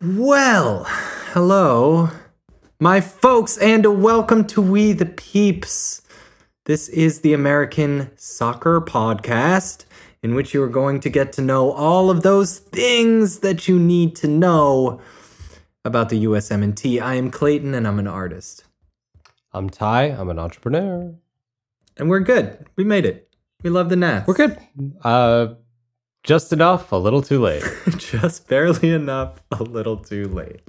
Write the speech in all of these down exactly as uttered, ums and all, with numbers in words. Well, hello, my folks, and welcome to We the Peeps. This is the American Soccer Podcast, in which you are going to get to know all of those things that you need to know about the U S M N T. I am Clayton, and I'm an artist. I'm Ty. I'm an entrepreneur. And we're good. We made it. We love the Nats. We're good. Uh... Just enough, a little too late. Just barely enough, a little too late.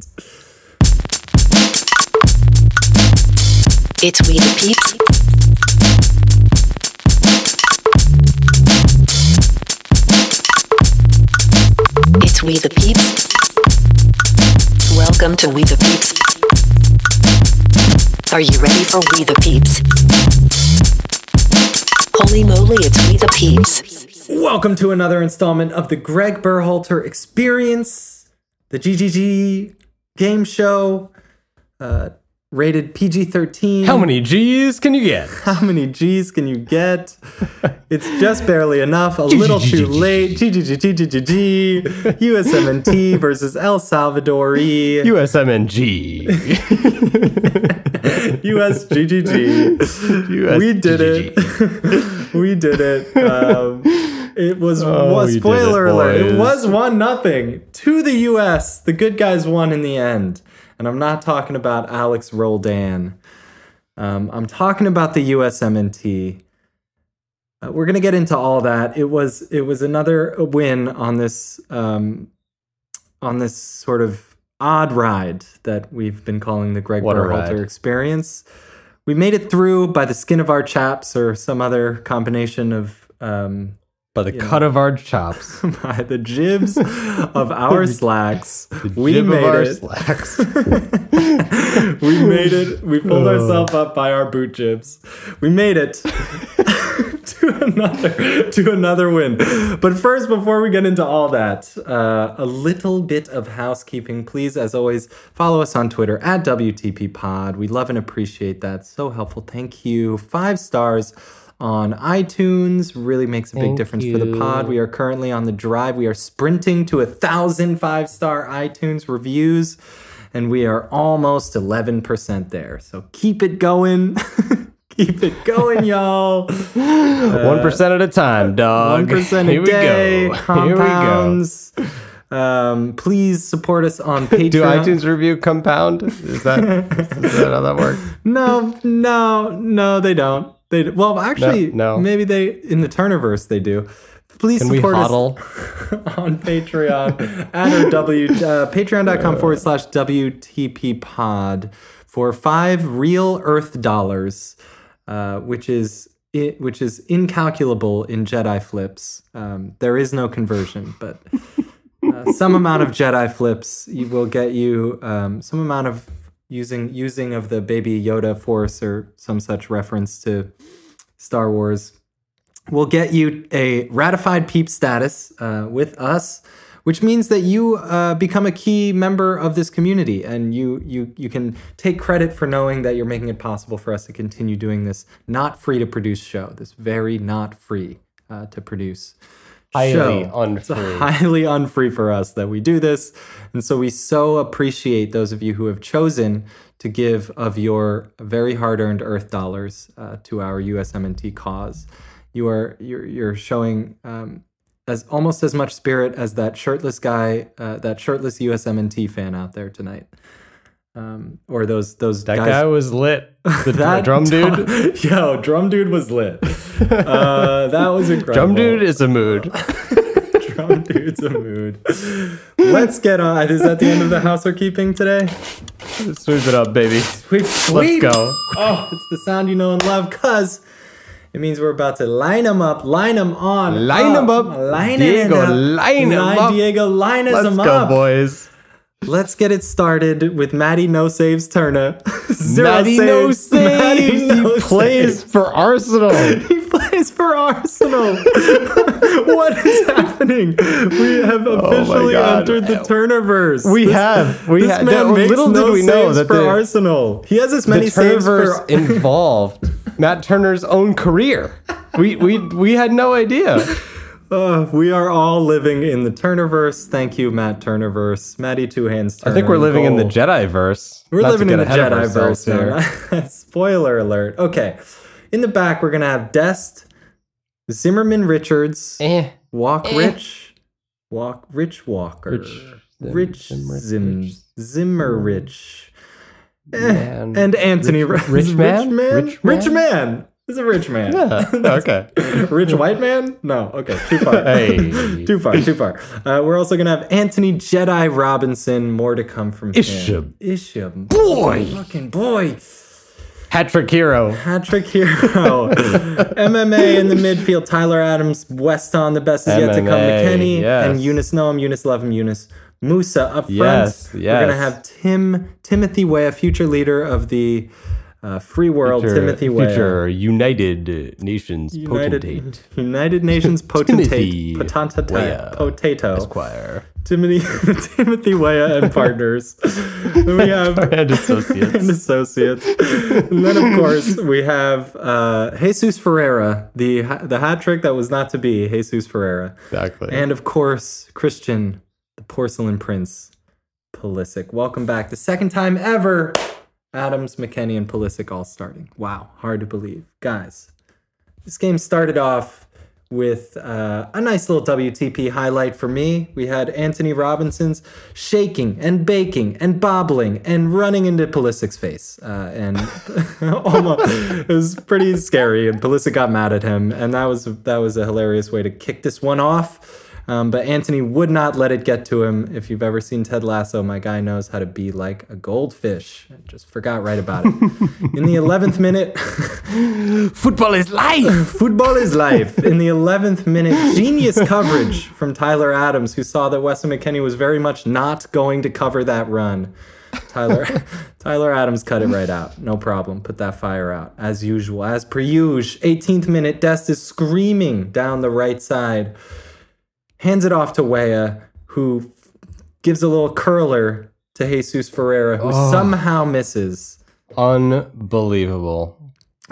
It's We the Peeps. It's We the Peeps. Welcome to We the Peeps. Are you ready for We the Peeps? Holy moly, it's We the Peeps. Welcome to another installment of the Greg Berhalter Experience, the G G G game show, uh, rated P G thirteen. How many G's can you get? How many G's can you get? It's just barely enough, a little too late. G G G G G G G U S M N T versus El Salvadori. U S M N G. U S G G G. We did it. We did it. Um... It was, oh, was spoiler it, alert, it was one nothing to the U S. The good guys won in the end. And I'm not talking about Alex Roldan. Um, I'm talking about the U S M N T. Uh, we're going to get into all that. It was it was another win on this um, on this sort of odd ride that we've been calling the Greg Berhalter Experience. We made it through by the skin of our chaps or some other combination of... Um, By the yeah. cut of our chops. By the jibs of our slacks. The we jib made of our it. slacks. We made it. We pulled oh. ourselves up by our boot jibs. We made it to another to another win. But first, before we get into all that, uh, a little bit of housekeeping. Please, as always, follow us on Twitter at W T P Pod. We love and appreciate that. So helpful. Thank you. Five stars on iTunes really makes a big Thank difference you. for the pod. We are currently on the drive. We are sprinting to a thousand five-star iTunes reviews, and we are almost eleven percent there. So keep it going. Keep it going, y'all. Uh, One percent at a time, dog. One percent a day. Here we go. Compounds. Here we go. Um, please support us on Patreon. Do iTunes review compound? Is that, is that how that works? No, no, no, they don't. They do. Well, actually, no, no. maybe they in the Turnerverse they do. Please Can support us on Patreon at our w uh, patreon dot com uh, forward slash W T P Pod for five real Earth dollars, uh, which is it, which is incalculable in Jedi flips. Um, there is no conversion, but uh, some amount of Jedi flips you will get you um, some amount of. Using using of the Baby Yoda Force or some such reference to Star Wars will get you a ratified peep status uh, with us, which means that you uh, become a key member of this community, and you you you can take credit for knowing that you're making it possible for us to continue doing this not free to produce show. This very not free uh, to produce. Highly show. unfree. It's highly unfree for us that we do this. And so we so appreciate those of you who have chosen to give of your very hard-earned Earth dollars uh, to our U S M N T cause. You are, you're, you're showing um, as almost as much spirit as that shirtless guy, uh, that shirtless U S M N T fan out there tonight. Um, or those those that guys. guy was lit. The that drum dude, yo, drum dude was lit. Uh, that was incredible. Drum dude is a mood. Drum dude's a mood. Let's get on. Is that the end of the housekeeping today? Sweep it up, baby. Sweep, sweep. Let's go. Oh, it's the sound you know and love, cause it means we're about to line them up, line them on, line them up, line them up, line them up, Diego, line them up. Let's go, boys. Let's get it started with Matty No Saves Turner. Matty No Saves. Matty no he plays saves. for Arsenal. He plays for Arsenal. What is happening? We have officially oh entered the Turnerverse. We this, have. We this have. Man that, makes little no did we know that for the, Arsenal. He has as many the saves for involved Matt Turner's own career. We we we had no idea. Uh, we are all living in the Turnerverse. Thank you, Matt Turnerverse. Matty Two Hands Turner. I think we're living goal. in the Jediverse. We're Not living in the Jediverse here. Spoiler alert. Okay. In the back, we're going to have Dest, Zimmerman Richards, eh. Walk eh. Rich, Walk Rich Walker, Rich, Rich Zim, Zim, Zimmer Rich, eh. and Antonee Robinson. Rich, rich, man? rich man? Rich man. He's a rich man. Yeah. Okay. Rich white man? No. Okay. Too far. Hey. too far. Too far. Uh, we're also going to have Antonee Jedi Robinson. More to come from him. Isham. Isham. Boy. Fucking boy. Hat-trick hero. Hat-trick hero. M M A in the midfield. Tyler Adams. Weston, the best is M M A, yet to come. McKennie. Yes. And Yunus. Know him. Yunus. Love him. Yunus. Musah up front. Yes. Yes. We're going to have Tim Timothy Weah, future leader of the... Uh, free world, future, Timothy Weah. Future United Nations United, potentate. United Nations potentate. Potentata, potato. Esquire. Timothy, Timothy Weah and partners. Then we have... and associates. and associates. And then, of course, we have uh, Jesus Ferreira, the, the hat trick that was not to be, Jesus Ferreira. Exactly. And, of course, Christian, the porcelain prince, Pulisic. Welcome back. The second time ever... Adams, McKennie, and Pulisic all starting. Wow, hard to believe. Guys, this game started off with uh, a nice little W T P highlight for me. We had Antonee Robinson's shaking and baking and bobbling and running into Pulisic's face. Uh, and almost, it was pretty scary, and Pulisic got mad at him. And that was, that was a hilarious way to kick this one off. Um, but Antonee would not let it get to him. If you've ever seen Ted Lasso, my guy knows how to be like a goldfish. I just forgot right about it. In the eleventh minute... Football is life! Football is life. In the eleventh minute, genius coverage from Tyler Adams, who saw that Weston McKennie was very much not going to cover that run. Tyler Tyler Adams cut it right out. No problem. Put that fire out. As usual. As per usual. eighteenth minute, Dest is screaming down the right side. Hands it off to Weah, who gives a little curler to Jesus Ferreira, who oh, somehow misses. Unbelievable.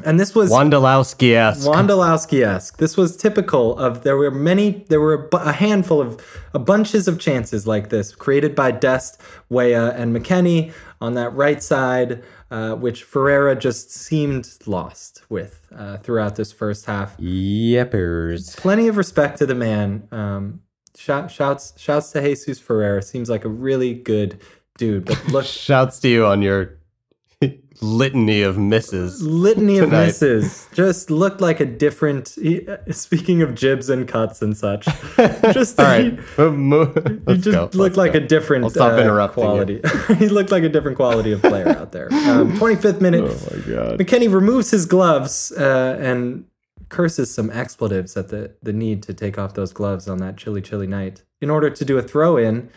And this was... Wondolowski-esque. Wondolowski-esque. This was typical of... There were many... There were a handful of... A bunches of chances like this created by Dest, Weah, and McKennie on that right side, uh, which Ferreira just seemed lost with uh, throughout this first half. Yeppers. Plenty of respect to the man. Um, shout, shouts, shouts to Jesus Ferreira. Seems like a really good dude. But look, shouts to you on your... Litany of misses. Litany tonight. of misses. Just looked like a different... He, speaking of jibs and cuts and such. Just All right. He, Let's he just go. looked Let's like go. a different I'll stop uh, interrupting quality. He looked like a different quality of player out there. Um, twenty-fifth minute. Oh my God. McKennie removes his gloves uh, and curses some expletives at the, the need to take off those gloves on that chilly, chilly night in order to do a throw-in,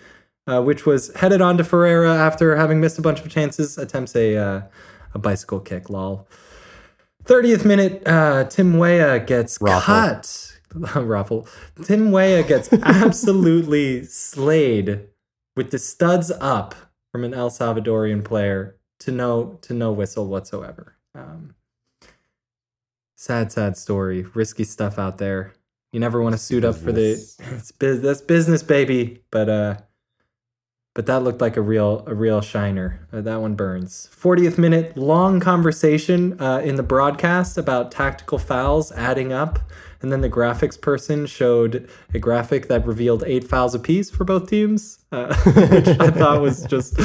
uh, which was headed on to Ferreira after having missed a bunch of chances. Attempts a... Uh, A bicycle kick, lol. thirtieth minute, uh, Tim Weah gets Raffle. cut. Raffle. Tim Weah gets absolutely slayed with the studs up from an El Salvadorian player to no, to no whistle whatsoever. Um, sad, sad story. Risky stuff out there. You never want to suit business. up for the... It's biz, that's business, baby. But... uh But that looked like a real a real shiner. Uh, that one burns. fortieth minute, long conversation uh, in the broadcast about tactical fouls adding up. And then the graphics person showed a graphic that revealed eight fouls apiece for both teams, uh, which I thought was just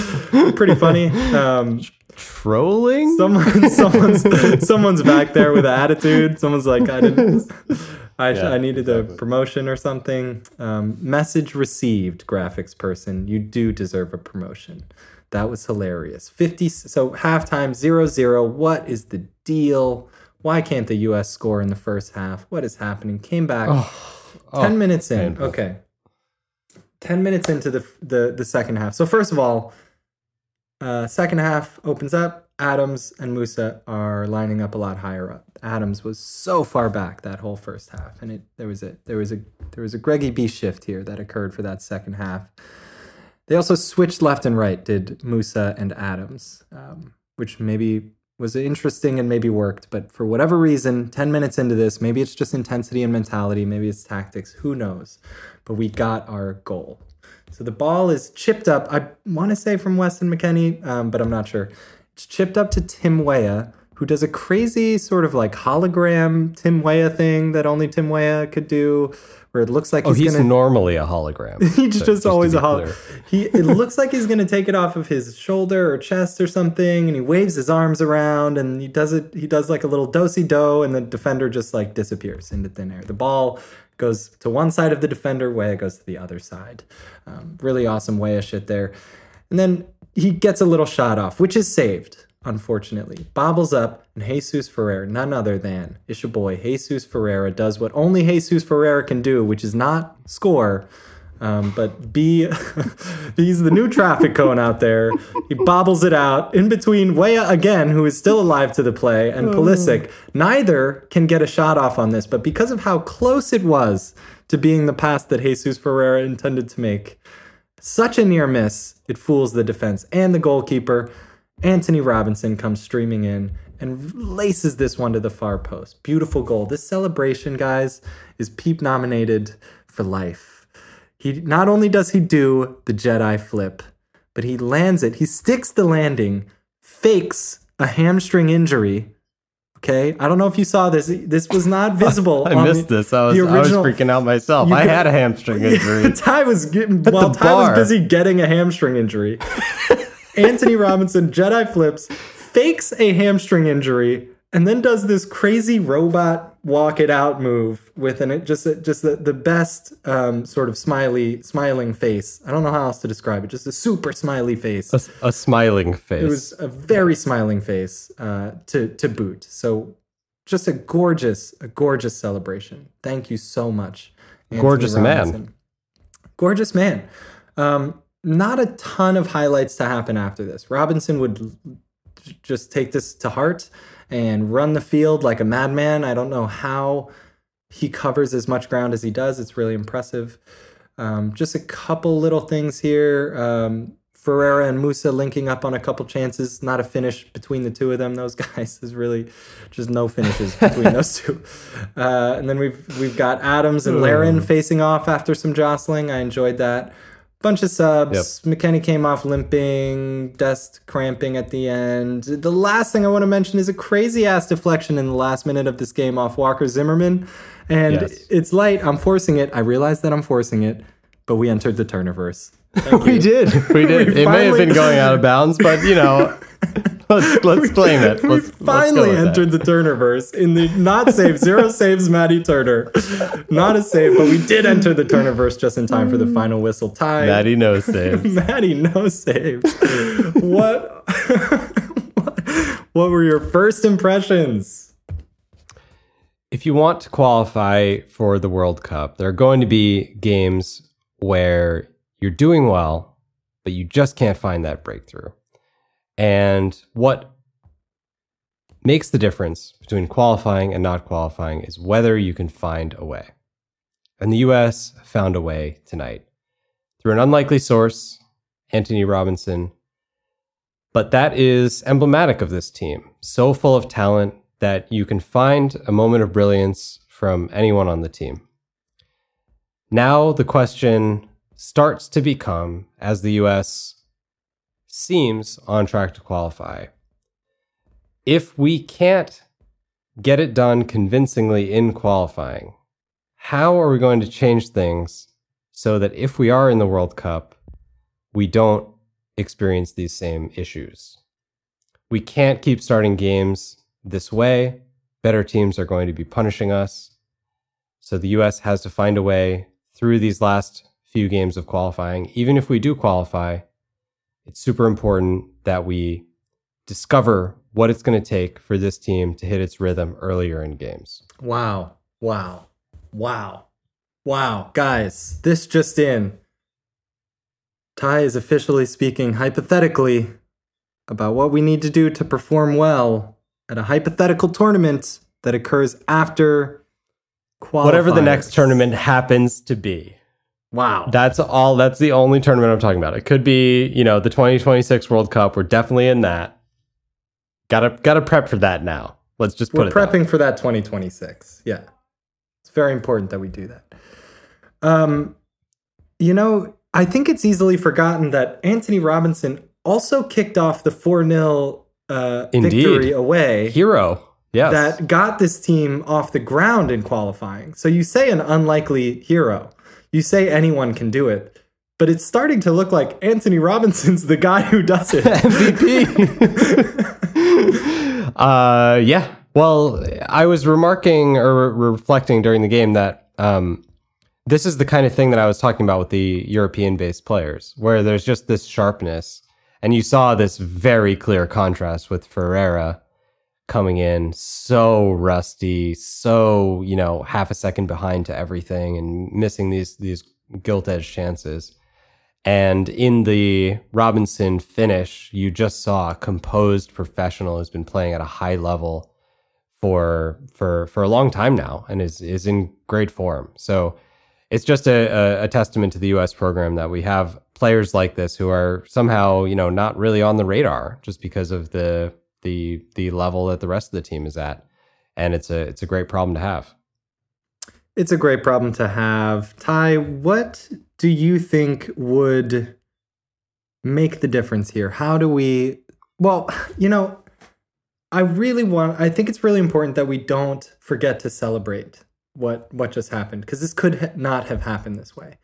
pretty funny. Um, Trolling? Someone, someone's, someone's back there with an attitude. Someone's like, I didn't... I, yeah, I needed exactly. a promotion or something. Um, message received, graphics person. You do deserve a promotion. That was hilarious. fifty So halftime, zero zero. What is the deal? Why can't the U S score in the first half? What is happening? Came back. Oh, ten oh, minutes in. Painful. Okay. ten minutes into the, the, the second half. So first of all, uh, second half opens up. Adams and Musah are lining up a lot higher up. Adams was so far back that whole first half, and it there was a there was a there was a Greggy B shift here that occurred for that second half. They also switched left and right, did Musah and Adams, um, which maybe was interesting and maybe worked. But for whatever reason, ten minutes into this, maybe it's just intensity and mentality. Maybe it's tactics. Who knows? But we got our goal. So the ball is chipped up. I want to say from Weston McKennie, um, but I'm not sure. It's chipped up to Tim Weah, who does a crazy sort of like hologram Tim Weah thing that only Tim Weah could do, where it looks like oh, he's, he's gonna, normally a hologram. He's so, just always a hologram. He it looks like he's gonna take it off of his shoulder or chest or something, and he waves his arms around and he does it. He does like a little do-si-do, and the defender just like disappears into thin air. The ball goes to one side of the defender, Weah goes to the other side. Um, really awesome Weah shit there, and then he gets a little shot off, which is saved. Unfortunately, bobbles up, and Jesus Ferreira, none other than, it's your boy, Jesus Ferreira, does what only Jesus Ferreira can do, which is not score, um, but be, he's the new traffic cone out there. He bobbles it out in between Weah again, who is still alive to the play, and Pulisic. Neither can get a shot off on this, but because of how close it was to being the pass that Jesus Ferreira intended to make, such a near miss, it fools the defense and the goalkeeper. Antonee Robinson comes streaming in and laces this one to the far post. Beautiful goal. This celebration, guys, is Peep nominated for life. He not only does he do the Jedi flip, but he lands it. He sticks the landing, fakes a hamstring injury. Okay, I don't know if you saw this. This was not visible. I, I missed the, this. I was, I was freaking out myself. I could, had a hamstring injury. Ty was getting, while Ty was busy getting a hamstring injury. Antonee Robinson, Jedi flips, fakes a hamstring injury, and then does this crazy robot walk it out move with an just just the, the best um, sort of smiley smiling face. I don't know how else to describe it. Just a super smiley face. A, a smiling face. It was a very smiling face uh, to to boot. So just a gorgeous a gorgeous celebration. Thank you so much, Antonee gorgeous Robinson. man. Gorgeous man. Um, Not a ton of highlights to happen after this. Robinson would just take this to heart and run the field like a madman. I don't know how he covers as much ground as he does. It's really impressive. Um, just a couple little things here. Um, Ferreira and Musah linking up on a couple chances. Not a finish between the two of them. Those guys is really just no finishes between those two. Uh, and then we've we've got Adams and Larin facing off after some jostling. I enjoyed that. Bunch of subs. Yep. McKennie came off limping, Dest cramping at the end. The last thing I want to mention is a crazy-ass deflection in the last minute of this game off Walker Zimmerman. And yes. It's light. I'm forcing it. I realize that I'm forcing it, but we entered the Turnerverse. we did. We did. we it finally... may have been going out of bounds, but, you know, let's, let's blame it. Let's, we finally let's entered that. the Turnerverse in the not save, zero saves Matty Turner. Not a save, but we did enter the Turnerverse just in time for the final whistle tie. Matty no saves. Matty no saves. what, what, what were your first impressions? If you want to qualify for the World Cup, there are going to be games where you're doing well, but you just can't find that breakthrough. And what makes the difference between qualifying and not qualifying is whether you can find a Weah. And the U S found a Weah tonight through an unlikely source, Antonee Robinson. But that is emblematic of this team, so full of talent that you can find a moment of brilliance from anyone on the team. Now the question starts to become, as the U S seems on track to qualify, if we can't get it done convincingly in qualifying, how are we going to change things so that if we are in the World Cup, we don't experience these same issues? We can't keep starting games this Weah. Better teams are going to be punishing us. So the U S has to find a Weah through these last few games of qualifying. Even if we do qualify, it's super important that we discover what it's going to take for this team to hit its rhythm earlier in games. Wow. Wow. Wow. Wow. Guys, this just in. Ty is officially speaking hypothetically about what we need to do to perform well at a hypothetical tournament that occurs after qualifying. Whatever the next tournament happens to be. Wow. That's all. That's the only tournament I'm talking about. It could be, you know, the twenty twenty-six World Cup. We're definitely in that. Gotta gotta prep for that now. Let's just put We're it prepping down. For that twenty twenty-six. Yeah. It's very important that we do that. Um, you know, I think it's easily forgotten that Antonee Robinson also kicked off the four nil uh, victory away. Hero. Yes. That got this team off the ground in qualifying. So you say an unlikely hero. You say anyone can do it. But it's starting to look like Antonee Robinson's the guy who does it. M V P. uh, yeah. Well, I was remarking or re- reflecting during the game that um, this is the kind of thing that I was talking about with the European-based players, where there's just this sharpness. And you saw this very clear contrast with Ferreira coming in so rusty, so, you know, half a second behind to everything and missing these these gilt-edged chances. And in the Robinson finish, you just saw a composed professional who's been playing at a high level for for for a long time now and is is in great form. So it's just a, a, a testament to the U S program that we have players like this who are somehow, you know, not really on the radar just because of the the the level that the rest of the team is at. And it's a it's a great problem to have. It's a great problem to have. Ty, what do you think would make the difference here? How do we... Well, you know, I really want... I think it's really important that we don't forget to celebrate what, what just happened, because this could ha- not have happened this way.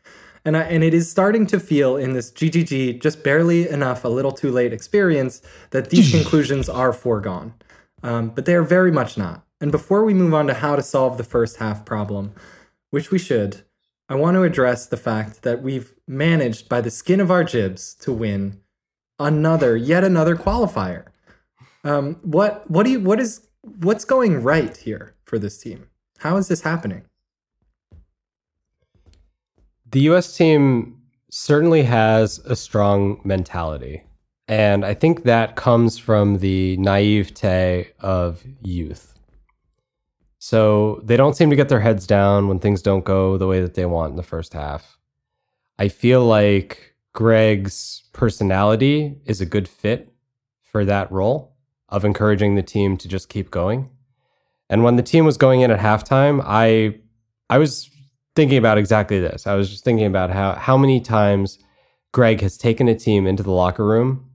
And, I, and it is starting to feel in this G G G, just barely enough, a little too late experience, that these conclusions are foregone. Um, but they are very much not. And before we move on to how to solve the first half problem, which we should, I want to address the fact that we've managed by the skin of our jibs to win another, yet another qualifier. Um, what what do you what is what's going right here for this team? How is this happening? The U S team certainly has a strong mentality, and I think that comes from the naivete of youth. So they don't seem to get their heads down when things don't go the way that they want in the first half. I feel like Greg's personality is a good fit for that role of encouraging the team to just keep going. And when the team was going in at halftime, I I was thinking about exactly this. I was just thinking about how, how many times Greg has taken a team into the locker room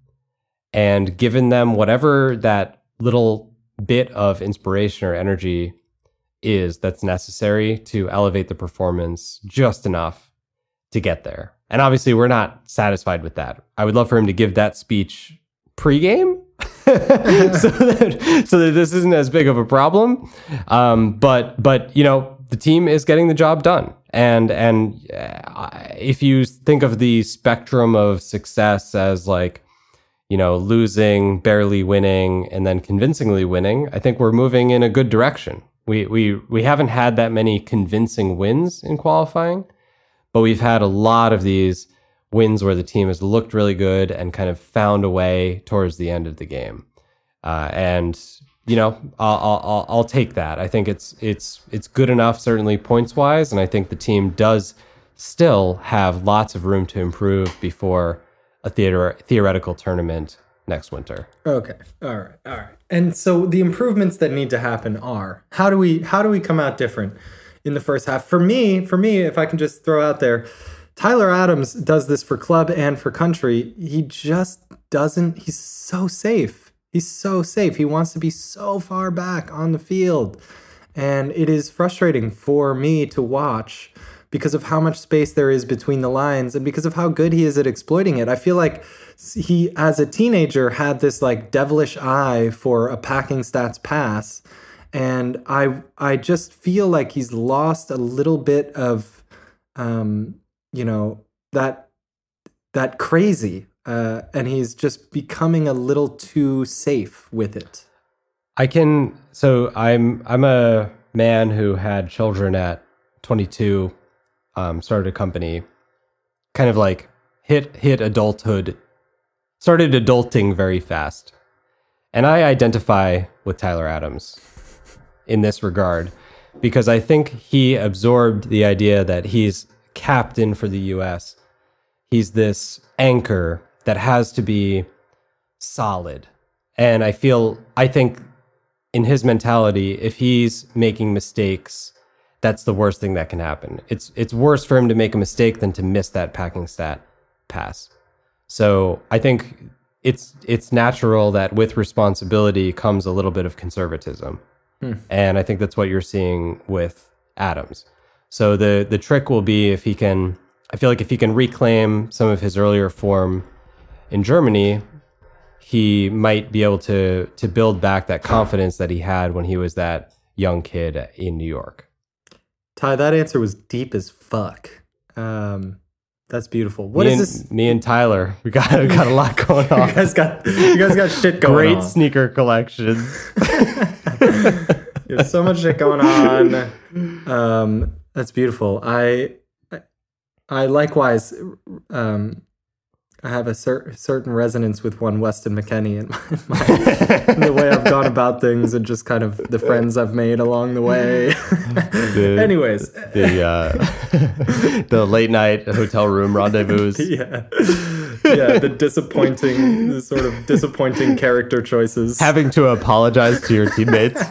and given them whatever that little bit of inspiration or energy is that's necessary to elevate the performance just enough to get there. And obviously we're not satisfied with that. I would love for him to give that speech pregame so that so that this isn't as big of a problem. Um, but but you know, the team is getting the job done. And and if you think of the spectrum of success as like, you know, losing, barely winning, and then convincingly winning, I think we're moving in a good direction. We we we haven't had that many convincing wins in qualifying, but we've had a lot of these wins where the team has looked really good and kind of found a way towards the end of the game. Uh, and you know, I'll, I'll I'll take that. I think it's it's it's good enough, certainly points wise, and I think the team does still have lots of room to improve before a theater, theoretical tournament next winter. Okay. All right. All right. And so the improvements that need to happen are, how do we how do we come out different in the first half? For me, for me, if I can just throw out there, Tyler Adams does this for club and for country. He just doesn't. He's so safe. He's so safe. He wants to be so far back on the field. And it is frustrating for me to watch, because of how much space there is between the lines and because of how good he is at exploiting it. I feel like he, as a teenager, had this like devilish eye for a packing stats pass. And I I just feel like he's lost a little bit of, um, you know, that that crazy. Uh, and he's just becoming a little too safe with it. I can, so I'm I'm a man who had children at twenty-two. Um, started a company, kind of like hit hit adulthood, started adulting very fast. And I identify with Tyler Adams in this regard, because I think he absorbed the idea that he's captain for the U S. He's this anchor that has to be solid And I feel, I think in his mentality, if he's making mistakes, that's the worst thing that can happen. It's it's worse for him to make a mistake than to miss that packing stat pass. So I think it's it's natural that with responsibility comes a little bit of conservatism. Hmm. And I think that's what you're seeing with Adams. So the the trick will be if he can, I feel like if he can reclaim some of his earlier form in Germany, he might be able to to build back that confidence that he had when he was that young kid in New York. Ty, that answer was deep as fuck. Um, that's beautiful. What me is and, this? Me and Tyler, we got we got a lot going on. you guys got you guys got shit going Great on. Great sneaker collections. There's so much shit going on. Um, that's beautiful. I I likewise um, I have a cer- certain resonance with one Weston McKennie in, my, in, my, in the way I've gone about things and just kind of the friends I've made along the way. the, Anyways, the uh, the late night hotel room rendezvous. yeah. Yeah, the disappointing, the sort of disappointing character choices. Having to apologize to your teammates.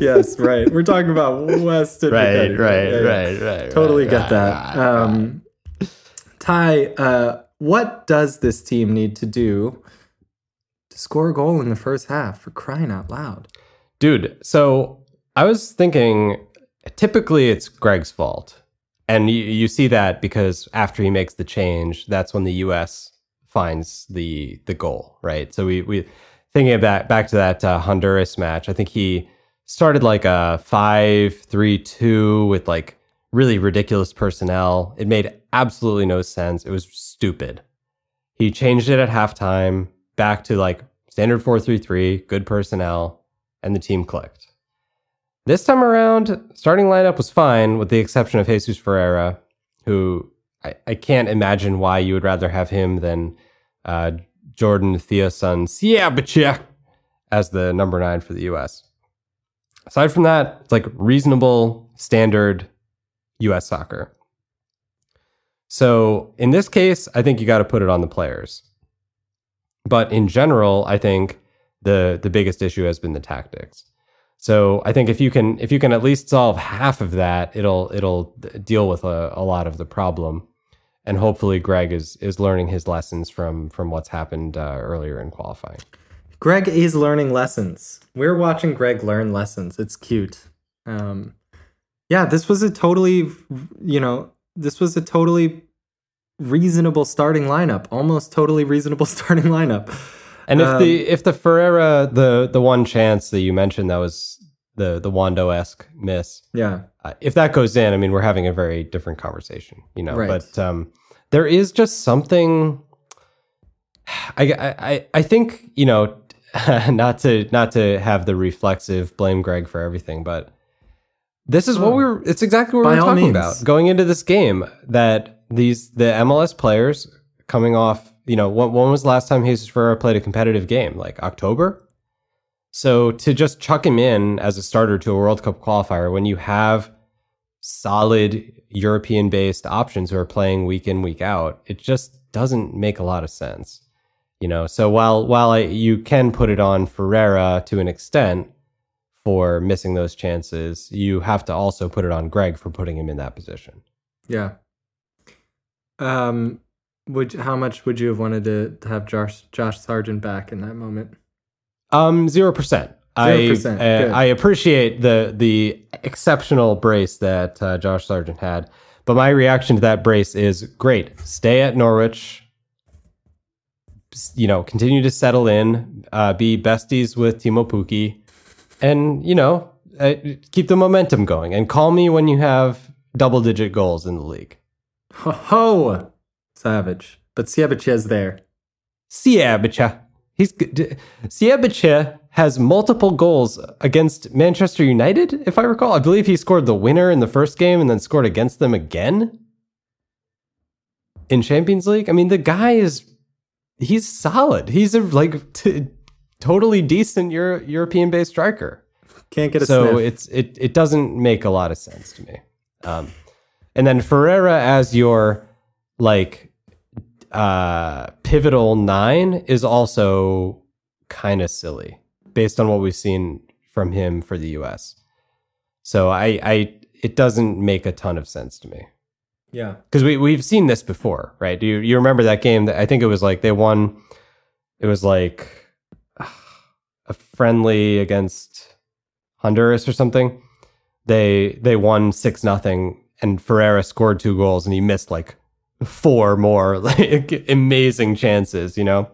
Yes, right. We're talking about Weston. Right, McKennie. right, yeah, right, yeah. right. Totally right, get right, that. Right, um, right. Ty, uh, what does this team need to do to score a goal in the first half, for crying out loud? Dude, so I was thinking, typically it's Greg's fault. And you, you see that because after he makes the change, that's when the U S finds the the goal, right? So we, we thinking about back to that uh, Honduras match, I think he started like a five three two with like really ridiculous personnel. It made absolutely no sense. It was stupid. He changed it at halftime back to like standard four three three, good personnel, and the team clicked. This time around, starting lineup was fine with the exception of Jesus Ferreira, who I, I can't imagine why you would rather have him than uh, Jordan Theosun Siabachek as the number nine for the U S. Aside from that, it's like reasonable, standard U S soccer. So in this case, I think you got to put it on the players. But in general, I think the the biggest issue has been the tactics. So I think if you can if you can at least solve half of that, it'll it'll deal with a, a lot of the problem, and hopefully Greg is is learning his lessons from from what's happened uh, earlier in qualifying. Greg is learning lessons. We're watching Greg learn lessons. It's cute. Um, yeah, this was a totally you know this was a totally reasonable starting lineup, almost totally reasonable starting lineup. And if um, the if the Ferreira the the one chance that you mentioned that was the the Wando-esque miss, yeah. Uh, if that goes in, I mean, we're having a very different conversation, you know. Right. But um, there is just something. I I I think you know, not to not to have the reflexive blame Greg for everything, but this is oh, what we were. It's exactly what we were talking about going into this game. That these the M L S players coming off. You know, when, when was the last time Jesus Ferreira played a competitive game? Like October? So to just chuck him in as a starter to a World Cup qualifier when you have solid European-based options who are playing week in, week out, it just doesn't make a lot of sense. You know, so while while I, you can put it on Ferreira to an extent for missing those chances, you have to also put it on Greg for putting him in that position. Yeah. Um... Would how much would you have wanted to, to have Josh Josh Sargent back in that moment? Um, zero percent. I uh, I appreciate the the exceptional brace that uh, Josh Sargent had, but my reaction to that brace is great. Stay at Norwich. You know, continue to settle in. Uh, be besties with Timo Pukki, and you know, uh, keep the momentum going. And call me when you have double digit goals in the league. Ho ho. Savage, but Siabachek is there. Siabachek, he's Siabachek has multiple goals against Manchester United. If I recall, I believe he scored the winner in the first game and then scored against them again in Champions League. I mean, the guy is he's solid. He's a like t- totally decent Euro- European-based striker. Can't get a so sniff. it's it it doesn't make a lot of sense to me. Um, and then Ferreira as your like. Uh, pivotal nine is also kind of silly based on what we've seen from him for the U S. So I, I it doesn't make a ton of sense to me. Yeah. Because we, we've seen this before, right? Do you, you remember that game? That I think it was like they won. It was like a friendly against Honduras or something. They they won six nothing, and Ferreira scored two goals and he missed like four more like amazing chances, you know?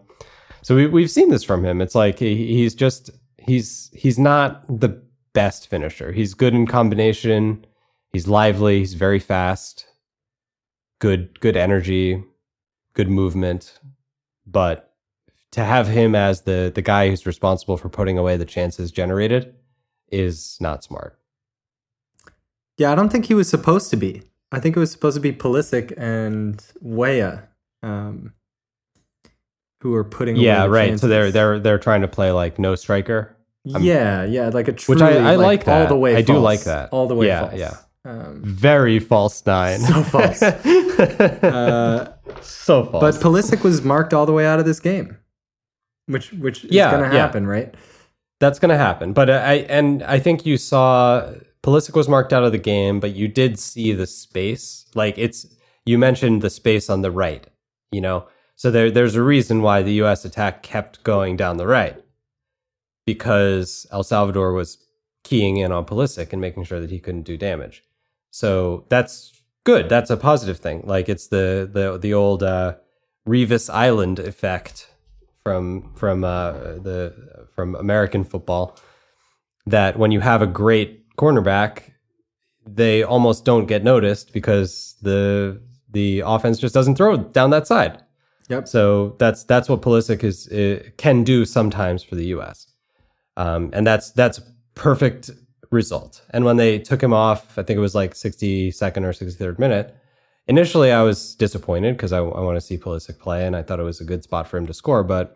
So we, we've seen this from him. It's like he, he's just, he's he's not the best finisher. He's good in combination. He's lively. He's very fast. Good, good energy, good movement. But to have him as the, the guy who's responsible for putting away the chances generated is not smart. Yeah, I don't think he was supposed to be. I think it was supposed to be Pulisic and Weah, um, who are putting away yeah, the right. chances. Yeah, right. So they're they're they're trying to play like no striker. I'm, yeah, yeah, like a truly which I, I like, like all the way. I false, do like that all the way. Yeah, false. yeah. Um, Very false nine. So false. uh, so false. But Pulisic was marked all the way out of this game, which which is yeah, going to happen, yeah. right? That's going to happen. But I and I think you saw. Pulisic was marked out of the game, but you did see the space. Like it's, you mentioned the space on the right, you know? So there, there's a reason why the U S attack kept going down the right, because El Salvador was keying in on Pulisic and making sure that he couldn't do damage. So that's good. That's a positive thing. Like it's the, the, the old uh, Revis Island effect from, from, uh, the, from American football, that when you have a great cornerback, they almost don't get noticed because the the offense just doesn't throw down that side. Yep. So that's that's what Pulisic is uh, can do sometimes for the U S. Um, and that's that's perfect result. And when they took him off, I think it was like sixty-second or sixty-third minute. Initially, I was disappointed because I, I want to see Pulisic play, and I thought it was a good spot for him to score. But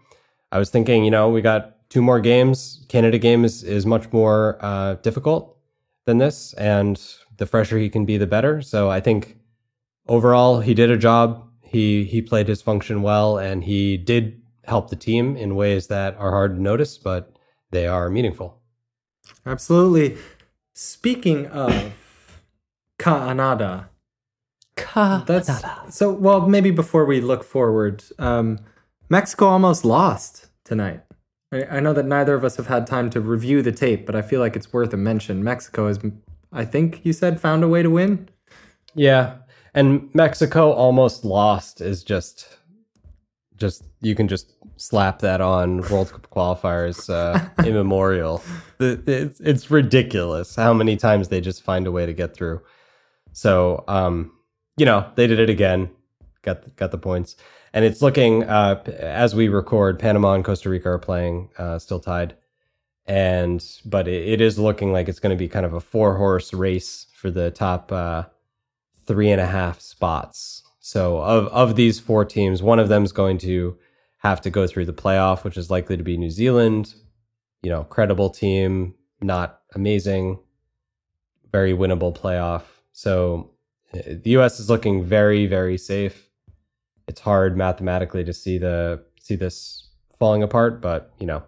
I was thinking, you know, we got two more games. Canada game is is much more uh, difficult than this, and the fresher he can be, the better. So I think overall he did a job. He he played his function well, and he did help the team in ways that are hard to notice, but they are meaningful. Absolutely. Speaking of Canada, Canada. So well, maybe before we look forward, um, Mexico almost lost tonight. I know that neither of us have had time to review the tape, but I feel like it's worth a mention. Mexico has, I think you said, found a way to win? Yeah, and Mexico almost lost is just, just you can just slap that on World Cup qualifiers uh, in memorial. It's, it's ridiculous how many times they just find a way to get through. So, um, you know, they did it again, got the, got the points. And it's looking, uh, as we record, Panama and Costa Rica are playing, uh, still tied. And, but it, it is looking like it's going to be kind of a four horse race for the top uh, three and a half spots. So of, of these four teams, one of them is going to have to go through the playoff, which is likely to be New Zealand, you know, credible team, not amazing, very winnable playoff. So the U S is looking very, very safe. It's hard mathematically to see the see this falling apart, but you know,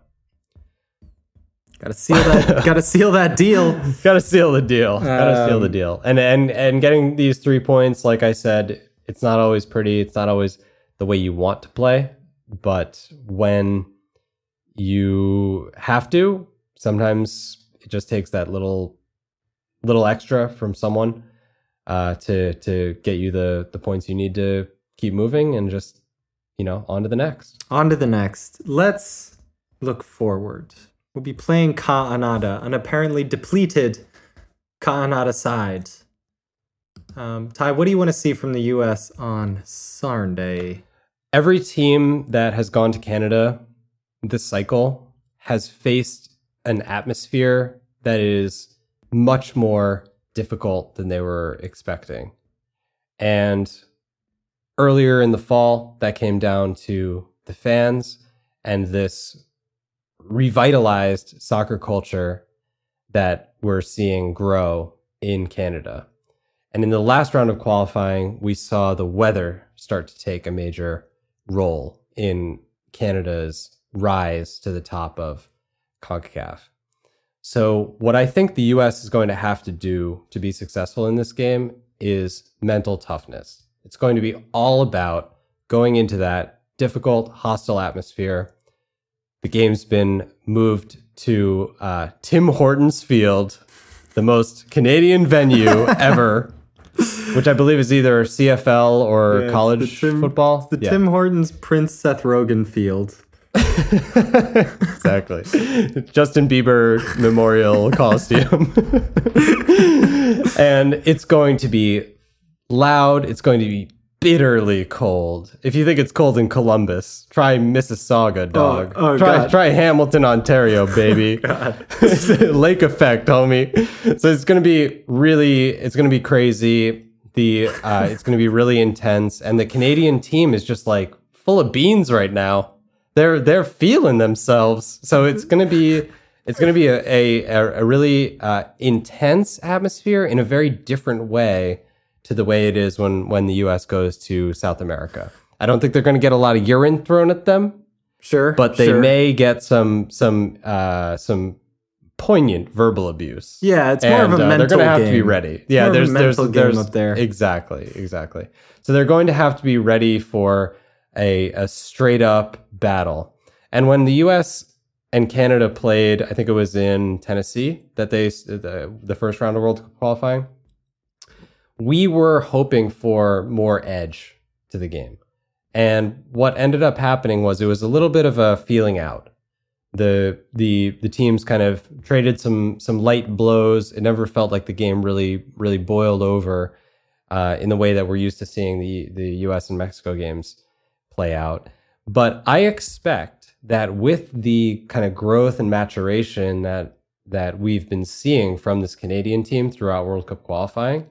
gotta seal that. gotta seal that deal. gotta seal the deal. Um, gotta seal the deal. And and and getting these three points, like I said, it's not always pretty. It's not always the way you want to play, but when you have to, sometimes it just takes that little little extra from someone uh, to to get you the the points you need to keep moving and just, you know, on to the next. On to the next. Let's look forward. We'll be playing Canada, an apparently depleted Canada side. Um, Ty, what do you want to see from the U S on Sunday? Every team that has gone to Canada this cycle has faced an atmosphere that is much more difficult than they were expecting. And earlier in the fall, that came down to the fans and this revitalized soccer culture that we're seeing grow in Canada. And in the last round of qualifying, we saw the weather start to take a major role in Canada's rise to the top of CONCACAF. So what I think the U S is going to have to do to be successful in this game is mental toughness. It's going to be all about going into that difficult, hostile atmosphere. The game's been moved to uh, Tim Hortons Field, the most Canadian venue ever, which I believe is either C F L or yeah, college Tim, football. It's the yeah. Tim Hortons Prince Seth Rogen Field. Exactly. Justin Bieber Memorial Coliseum. And it's going to be loud. It's going to be bitterly cold. If you think it's cold in Columbus, try Mississauga, dog. Oh, oh, try God. try Hamilton, Ontario, baby. Oh, lake effect, homie. So it's going to be really, it's going to be crazy. The uh, it's going to be really intense. And the Canadian team is just like full of beans right now. They're they're feeling themselves. So it's going to be it's going to be a a, a really uh, intense atmosphere in a very different way to the way it is when, when the U S goes to South America. I don't think they're going to get a lot of urine thrown at them. Sure. But they sure. may get some some uh, some poignant verbal abuse. Yeah, it's and, more of a uh, mental game. They're going to have game. to be ready. It's yeah, more there's of a mental there's, game there's, up there. Exactly, exactly. So they're going to have to be ready for a a straight up battle. And when the U S and Canada played, I think it was in Tennessee that they the, the first round of World Cup qualifying, we were hoping for more edge to the game. And what ended up happening was it was a little bit of a feeling out. The the the teams kind of traded some some light blows. It never felt like the game really really boiled over uh, in the way that we're used to seeing the the U S and Mexico games play out. But I expect that with the kind of growth and maturation that that we've been seeing from this Canadian team throughout World Cup qualifying,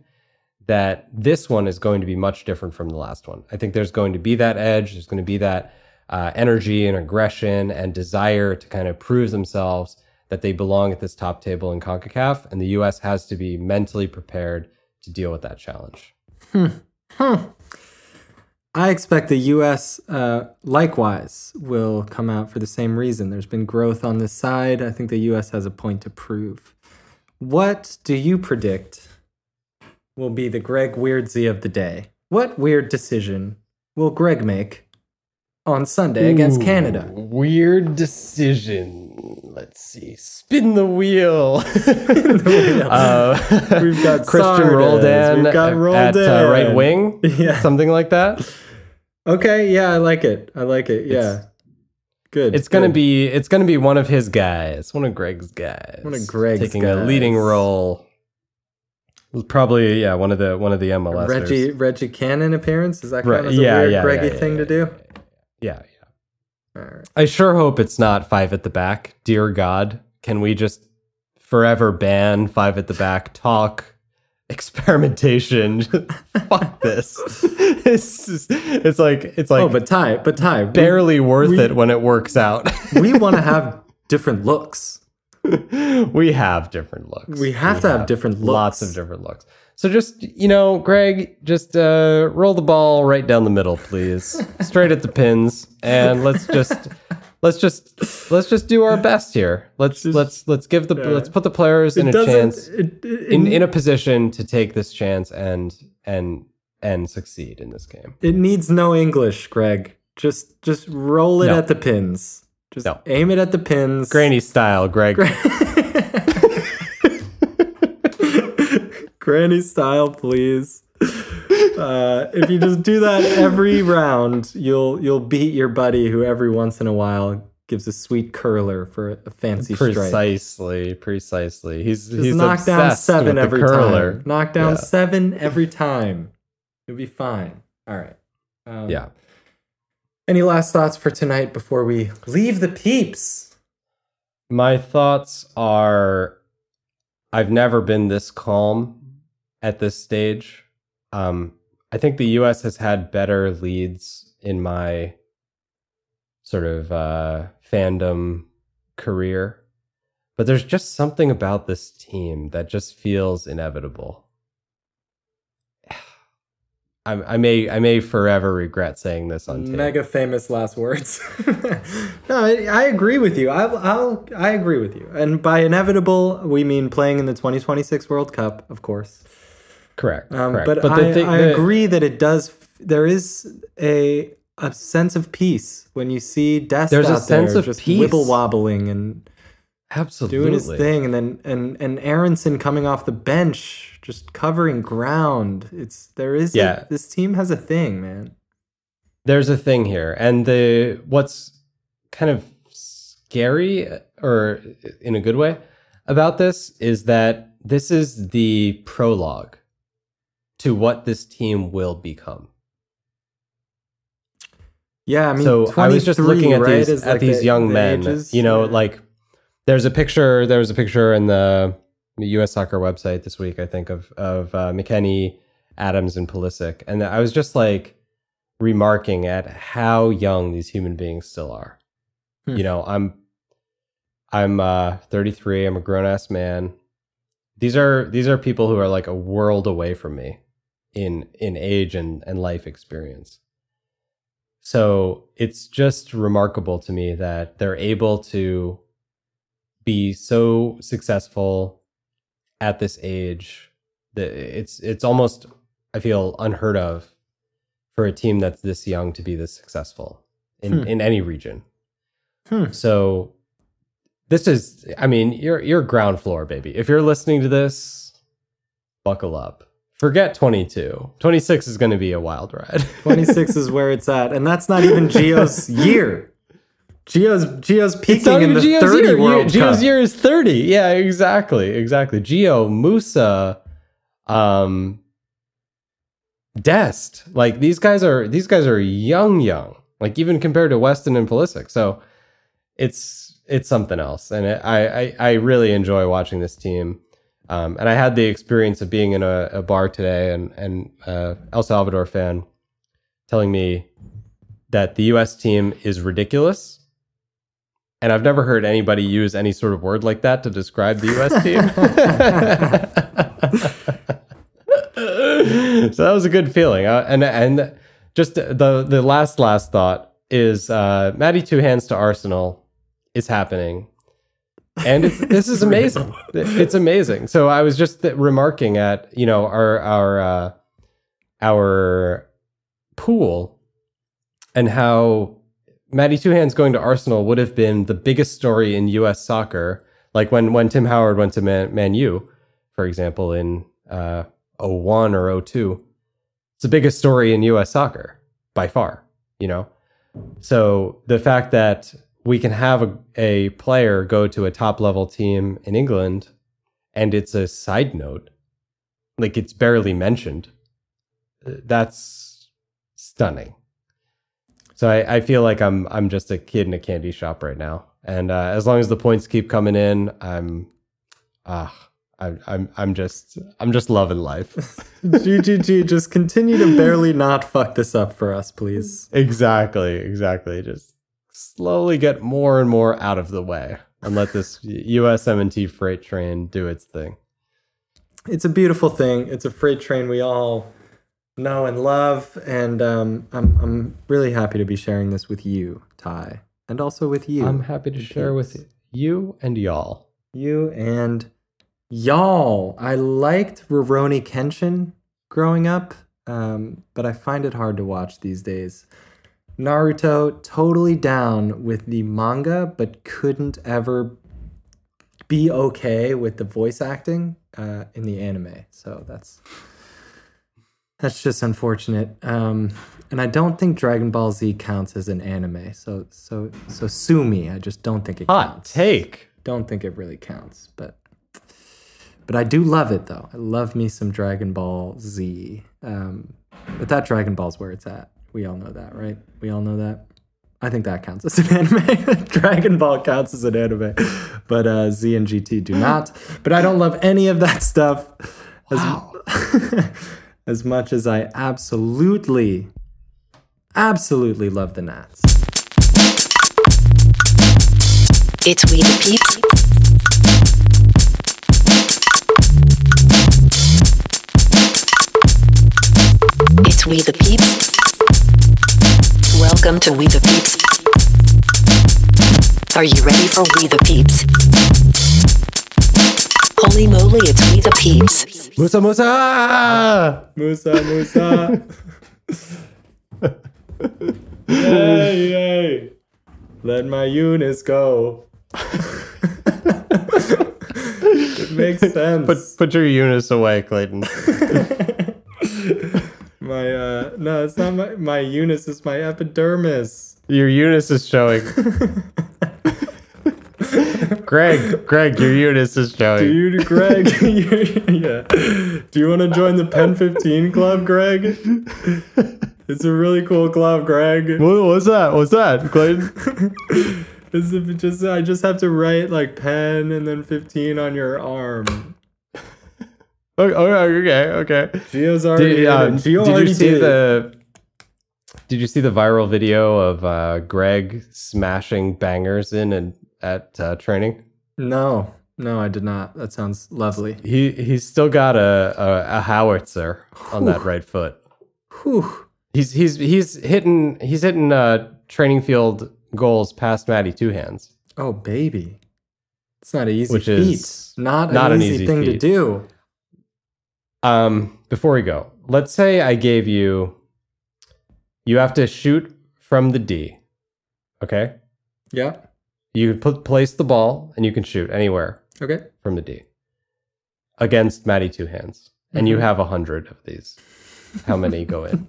that this one is going to be much different from the last one. I think there's going to be that edge. There's going to be that uh, energy and aggression and desire to kind of prove themselves that they belong at this top table in CONCACAF. And the U S has to be mentally prepared to deal with that challenge. Hmm. Huh. I expect the U S uh, likewise will come out for the same reason. There's been growth on this side. I think the U S has a point to prove. What do you predict will be the Greg Weirdsy of the day? What weird decision will Greg make on Sunday Ooh, against Canada? Weird decision. Let's see. Spin the wheel. Spin the wheel. Uh, We've got Christian Roldan, We've got Roldan at uh, right wing. Yeah. Something like that. Okay, yeah, I like it. I like it. Yeah. It's, good. It's good. gonna be it's gonna be one of his guys, one of Greg's guys. One of Greg's taking guys. a leading role. Probably, yeah, one of the one of the M L Sers. Reggie Reggie Cannon appearance? Is that kind Re- of a yeah, weird yeah, Greggy yeah, yeah, thing yeah, to do? Yeah, yeah. All right. I sure hope it's not five at the back. Dear God, can we just forever ban five at the back talk, experimentation? Fuck this. It's just, it's like it's like oh, but Ty, but Ty, barely we, worth we, it when it works out. We want to have different looks. We have different looks. We have we to have, have different looks. Lots of different looks. So just, you know, Greg, just uh, roll the ball right down the middle, please. Straight at the pins. And let's just let's just let's just do our best here. Let's just, let's let's give the yeah. let's put the players in it a chance it, it, it, in in a position to take this chance and and and succeed in this game. It needs no English, Greg. Just just roll it no. at the pins. Just no. aim it at the pins. Granny style, Greg. Granny style, please. Uh, if you just do that every round, you'll you'll beat your buddy who every once in a while gives a sweet curler for a fancy precisely, strike. Precisely, precisely. He's just he's knock down seven every curler. time. Knock down yeah. seven every time. You'll be fine. All right. Um, yeah. Any last thoughts for tonight before we leave the peeps? My thoughts are, I've never been this calm at this stage. Um, I think the U S has had better leads in my sort of uh, fandom career. But there's just something about this team that just feels inevitable. I, I may I may forever regret saying this on tape. Mega famous last words. No, I, I agree with you. I, I'll I agree with you. And by inevitable, we mean playing in the twenty twenty-six World Cup, of course. Correct. Um, correct. But, but I, the, the, I agree that it does. There is a a sense of peace when you see Dest there's out a sense there of just peace. Wibble wobbling and absolutely doing his thing, and then and and Aronson coming off the bench. Just covering ground. It's there is yeah. a, this team has a thing, man. There's a thing here, and the what's kind of scary, or in a good way, about this is that this is the prologue to what this team will become. Yeah, I mean, so I was just looking at right? these is at like these the, young the men. Ages? You know, yeah. like there's a picture. There was a picture in the. The U S soccer website this week, I think, of of uh, McKennie, Adams, and Pulisic. And I was just like remarking at how young these human beings still are. Hmm. You know, I'm I'm uh, thirty-three. I'm a grown-ass man. These are these are people who are like a world away from me in in age and, and life experience. So it's just remarkable to me that they're able to be so successful at this age. That it's it's almost, I feel, unheard of for a team that's this young to be this successful in, hmm. in any region. Hmm. So this is, I mean, you're you're ground floor, baby. If you're listening to this, buckle up. Forget twenty-two. twenty-six is going to be a wild ride. twenty-six is where it's at, and that's not even Gio's year. Gio's Gio's peaking in the Gio's thirty year. World Gio's Cup. Gio's year is thirty. Yeah, exactly, exactly. Gio, Musah, um, Dest. Like these guys are these guys are young, young. Like even compared to Weston and Pulisic. So it's it's something else, and it, I, I I really enjoy watching this team. Um, and I had the experience of being in a, a bar today, and and uh, El Salvador fan telling me that the U S team is ridiculous. And I've never heard anybody use any sort of word like that to describe the U S team. So that was a good feeling. Uh, and and just the the last, last thought is uh, Matty Two Hands to Arsenal is happening. And it's, this is amazing. It's amazing. So I was just th- remarking at, you know, our, our, uh, our pool and how Matty Two Hands going to Arsenal would have been the biggest story in U S soccer. Like when, when Tim Howard went to Man, Man U, for example, in uh, oh one or oh two. It's the biggest story in U S soccer by far, you know? So the fact that we can have a, a player go to a top-level team in England and it's a side note, like it's barely mentioned, that's stunning. So I, I feel like I'm I'm just a kid in a candy shop right now, and uh, as long as the points keep coming in, I'm ah uh, I'm I'm I'm just I'm just loving life. G G G, just continue to barely not fuck this up for us, please. Exactly, exactly. Just slowly get more and more out of the way, and let this U S M N T freight train do its thing. It's a beautiful thing. It's a freight train we all know and love, and um, I'm I'm really happy to be sharing this with you, Ty, and also with you. I'm happy to share kids. With you and y'all. You and y'all. I liked Rurouni Kenshin growing up, um, but I find it hard to watch these days. Naruto, totally down with the manga, but couldn't ever be okay with the voice acting uh, in the anime. So that's... That's just unfortunate, um, and I don't think Dragon Ball Z counts as an anime. So, so, so sue me. I just don't think it Hot counts. Hot take. Don't think it really counts, but, but I do love it though. I love me some Dragon Ball Z. Um, but that Dragon Ball's where it's at. We all know that, right? We all know that. I think that counts as an anime. Dragon Ball counts as an anime, but uh, Z and G T do not. But I don't love any of that stuff. Wow. As, As much as I absolutely, absolutely love the Nats. It's We the Peeps. It's It's We the Peeps. Welcome to We the Peeps. Are you ready for We the Peeps? Holy moly, it's We the Peeps. Musah, Musah! Musah, Musah! Yay, yay! Let my Yunus go. It makes sense. Put put your Yunus away, Clayton. My uh no, it's not my my Yunus, it's my epidermis. Your Yunus is showing. Greg, Greg, your Yunus is showing. Dude, Greg, yeah. Do you want to join the Pen fifteen Club, Greg? It's a really cool club, Greg. What, what's that? What's that, Clayton? Is it just, I just have to write like pen and then fifteen on your arm. Oh, okay, okay. Gio's already. Did, um, Gio did already you see did. the? Did you see the viral video of uh, Greg smashing bangers in and at uh, training? No, no, I did not. That sounds lovely. He he's still got a a, a howitzer on Whew. that right foot. Whew. He's he's he's hitting he's hitting uh, training field goals past Matty Two Hands. Oh baby, it's not an easy Which feat. Is not, not an, an easy, easy thing feat. to do. Um, before we go, let's say I gave you, you have to shoot from the D. Okay. Yeah. You can put place the ball and you can shoot anywhere. Okay. From the D. Against Matty Two Hands, mm-hmm. and you have a hundred of these. How many go in?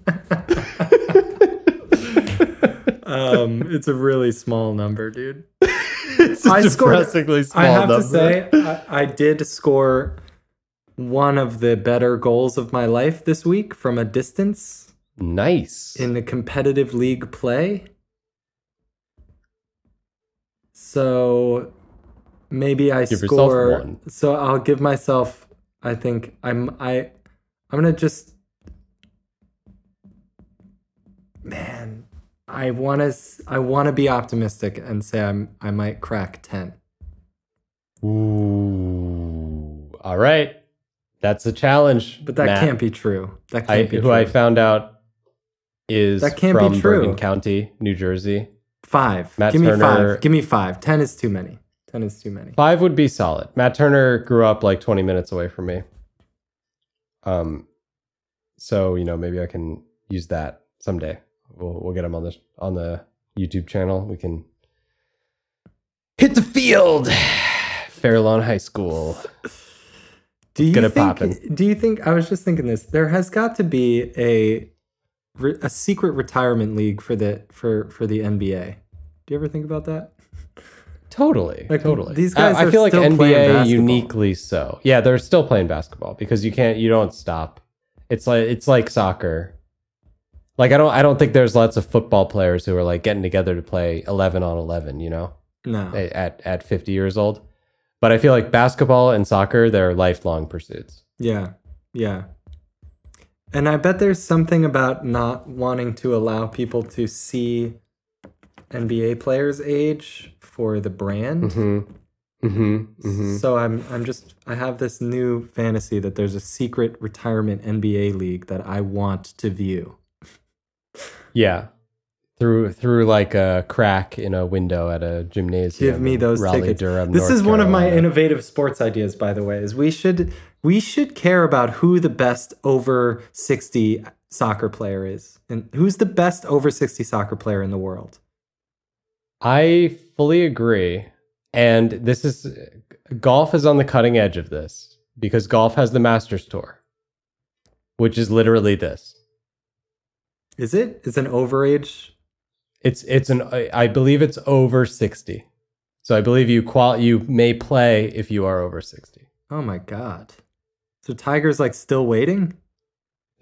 Um, it's a really small number, dude. It's a I depressingly scored, small number. I have number. to say, I, I did score one of the better goals of my life this week from a distance. Nice. In the competitive league play. So maybe I give score. Yourself one. So I'll give myself, I think I'm, I, I'm going to just, man. I want to I want to be optimistic and say I'm I might crack ten. Ooh. All right. That's a challenge. But that Matt. can't be true. That can't I, be who true. Who I found out is that can't from be true. Bergen County, New Jersey. Five. Matt Give Turner, me five. Give me five. Ten is too many. Ten is too many. Five would be solid. Matt Turner grew up like twenty minutes away from me. Um, so, you know, maybe I can use that someday. We'll we'll get him on the on the YouTube channel. We can hit the field, Fairlawn High School. Do you Gonna think? Poppin'. Do you think? I was just thinking this. There has got to be a a secret retirement league for the for for the N B A. Do you ever think about that? Totally, like, totally. These guys. I, are I feel still like N B A uniquely so. Yeah, they're still playing basketball because you can't. You don't stop. It's like it's like soccer. Like, I don't I don't think there's lots of football players who are, like, getting together to play eleven on eleven, you know? No. At, at fifty years old. But I feel like basketball and soccer, they're lifelong pursuits. Yeah, yeah. And I bet there's something about not wanting to allow people to see N B A players age for the brand. Mm-hmm. Mm-hmm. Mm-hmm. So I'm I'm just, I have this new fantasy that there's a secret retirement N B A league that I want to view. Yeah, through through like a crack in a window at a gymnasium. Give me those Raleigh, tickets. Durham, this North is one Carolina. Of my innovative sports ideas, by the way. Is we should we should care about who the best over sixty soccer player is, and who's the best over sixty soccer player in the world. I fully agree, and this is golf is on the cutting edge of this because golf has the Masters Tour, which is literally this. Is it? It's an overage? It's it's an I believe it's over sixty. So I believe you qual you may play if you are over sixty. Oh my god. So Tiger's like still waiting?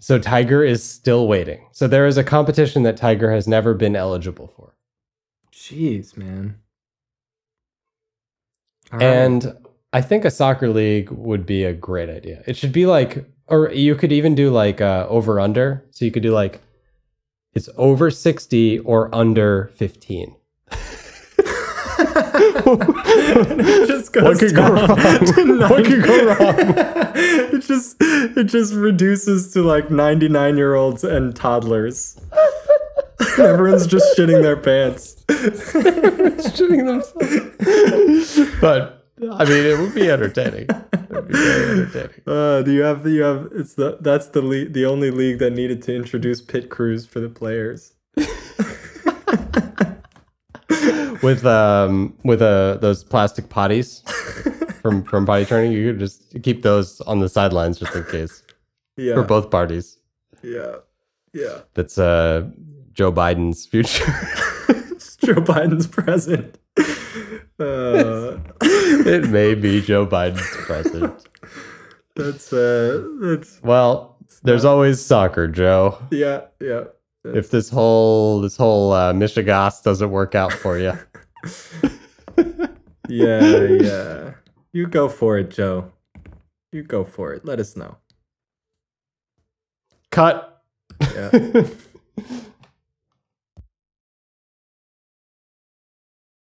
So Tiger is still waiting. So there is a competition that Tiger has never been eligible for. Jeez, man. All and right. I think a soccer league would be a great idea. It should be like, or you could even do like uh, over under. So you could do like it's over sixty or under fifteen. just goes what could down go wrong? To nine. What could go wrong? it just it just reduces to like ninety-nine-year-olds and toddlers. Everyone's just shitting their pants. Everyone's shitting themselves. But I mean, it would be entertaining. It would be very entertaining. Uh, do you have? Do you have? It's the that's the le- the only league that needed to introduce pit crews for the players. With um with uh those plastic potties from from potty training, you could just keep those on the sidelines just in case. Yeah. For both parties. Yeah. Yeah. That's uh Joe Biden's future. It's Joe Biden's present. Uh, it may be Joe Biden's present. That's uh that's well, there's not... always soccer, Joe. Yeah, yeah. If this whole this whole uh, Michigas doesn't work out for you. yeah, yeah. You go for it, Joe. You go for it. Let us know. Cut. Yeah.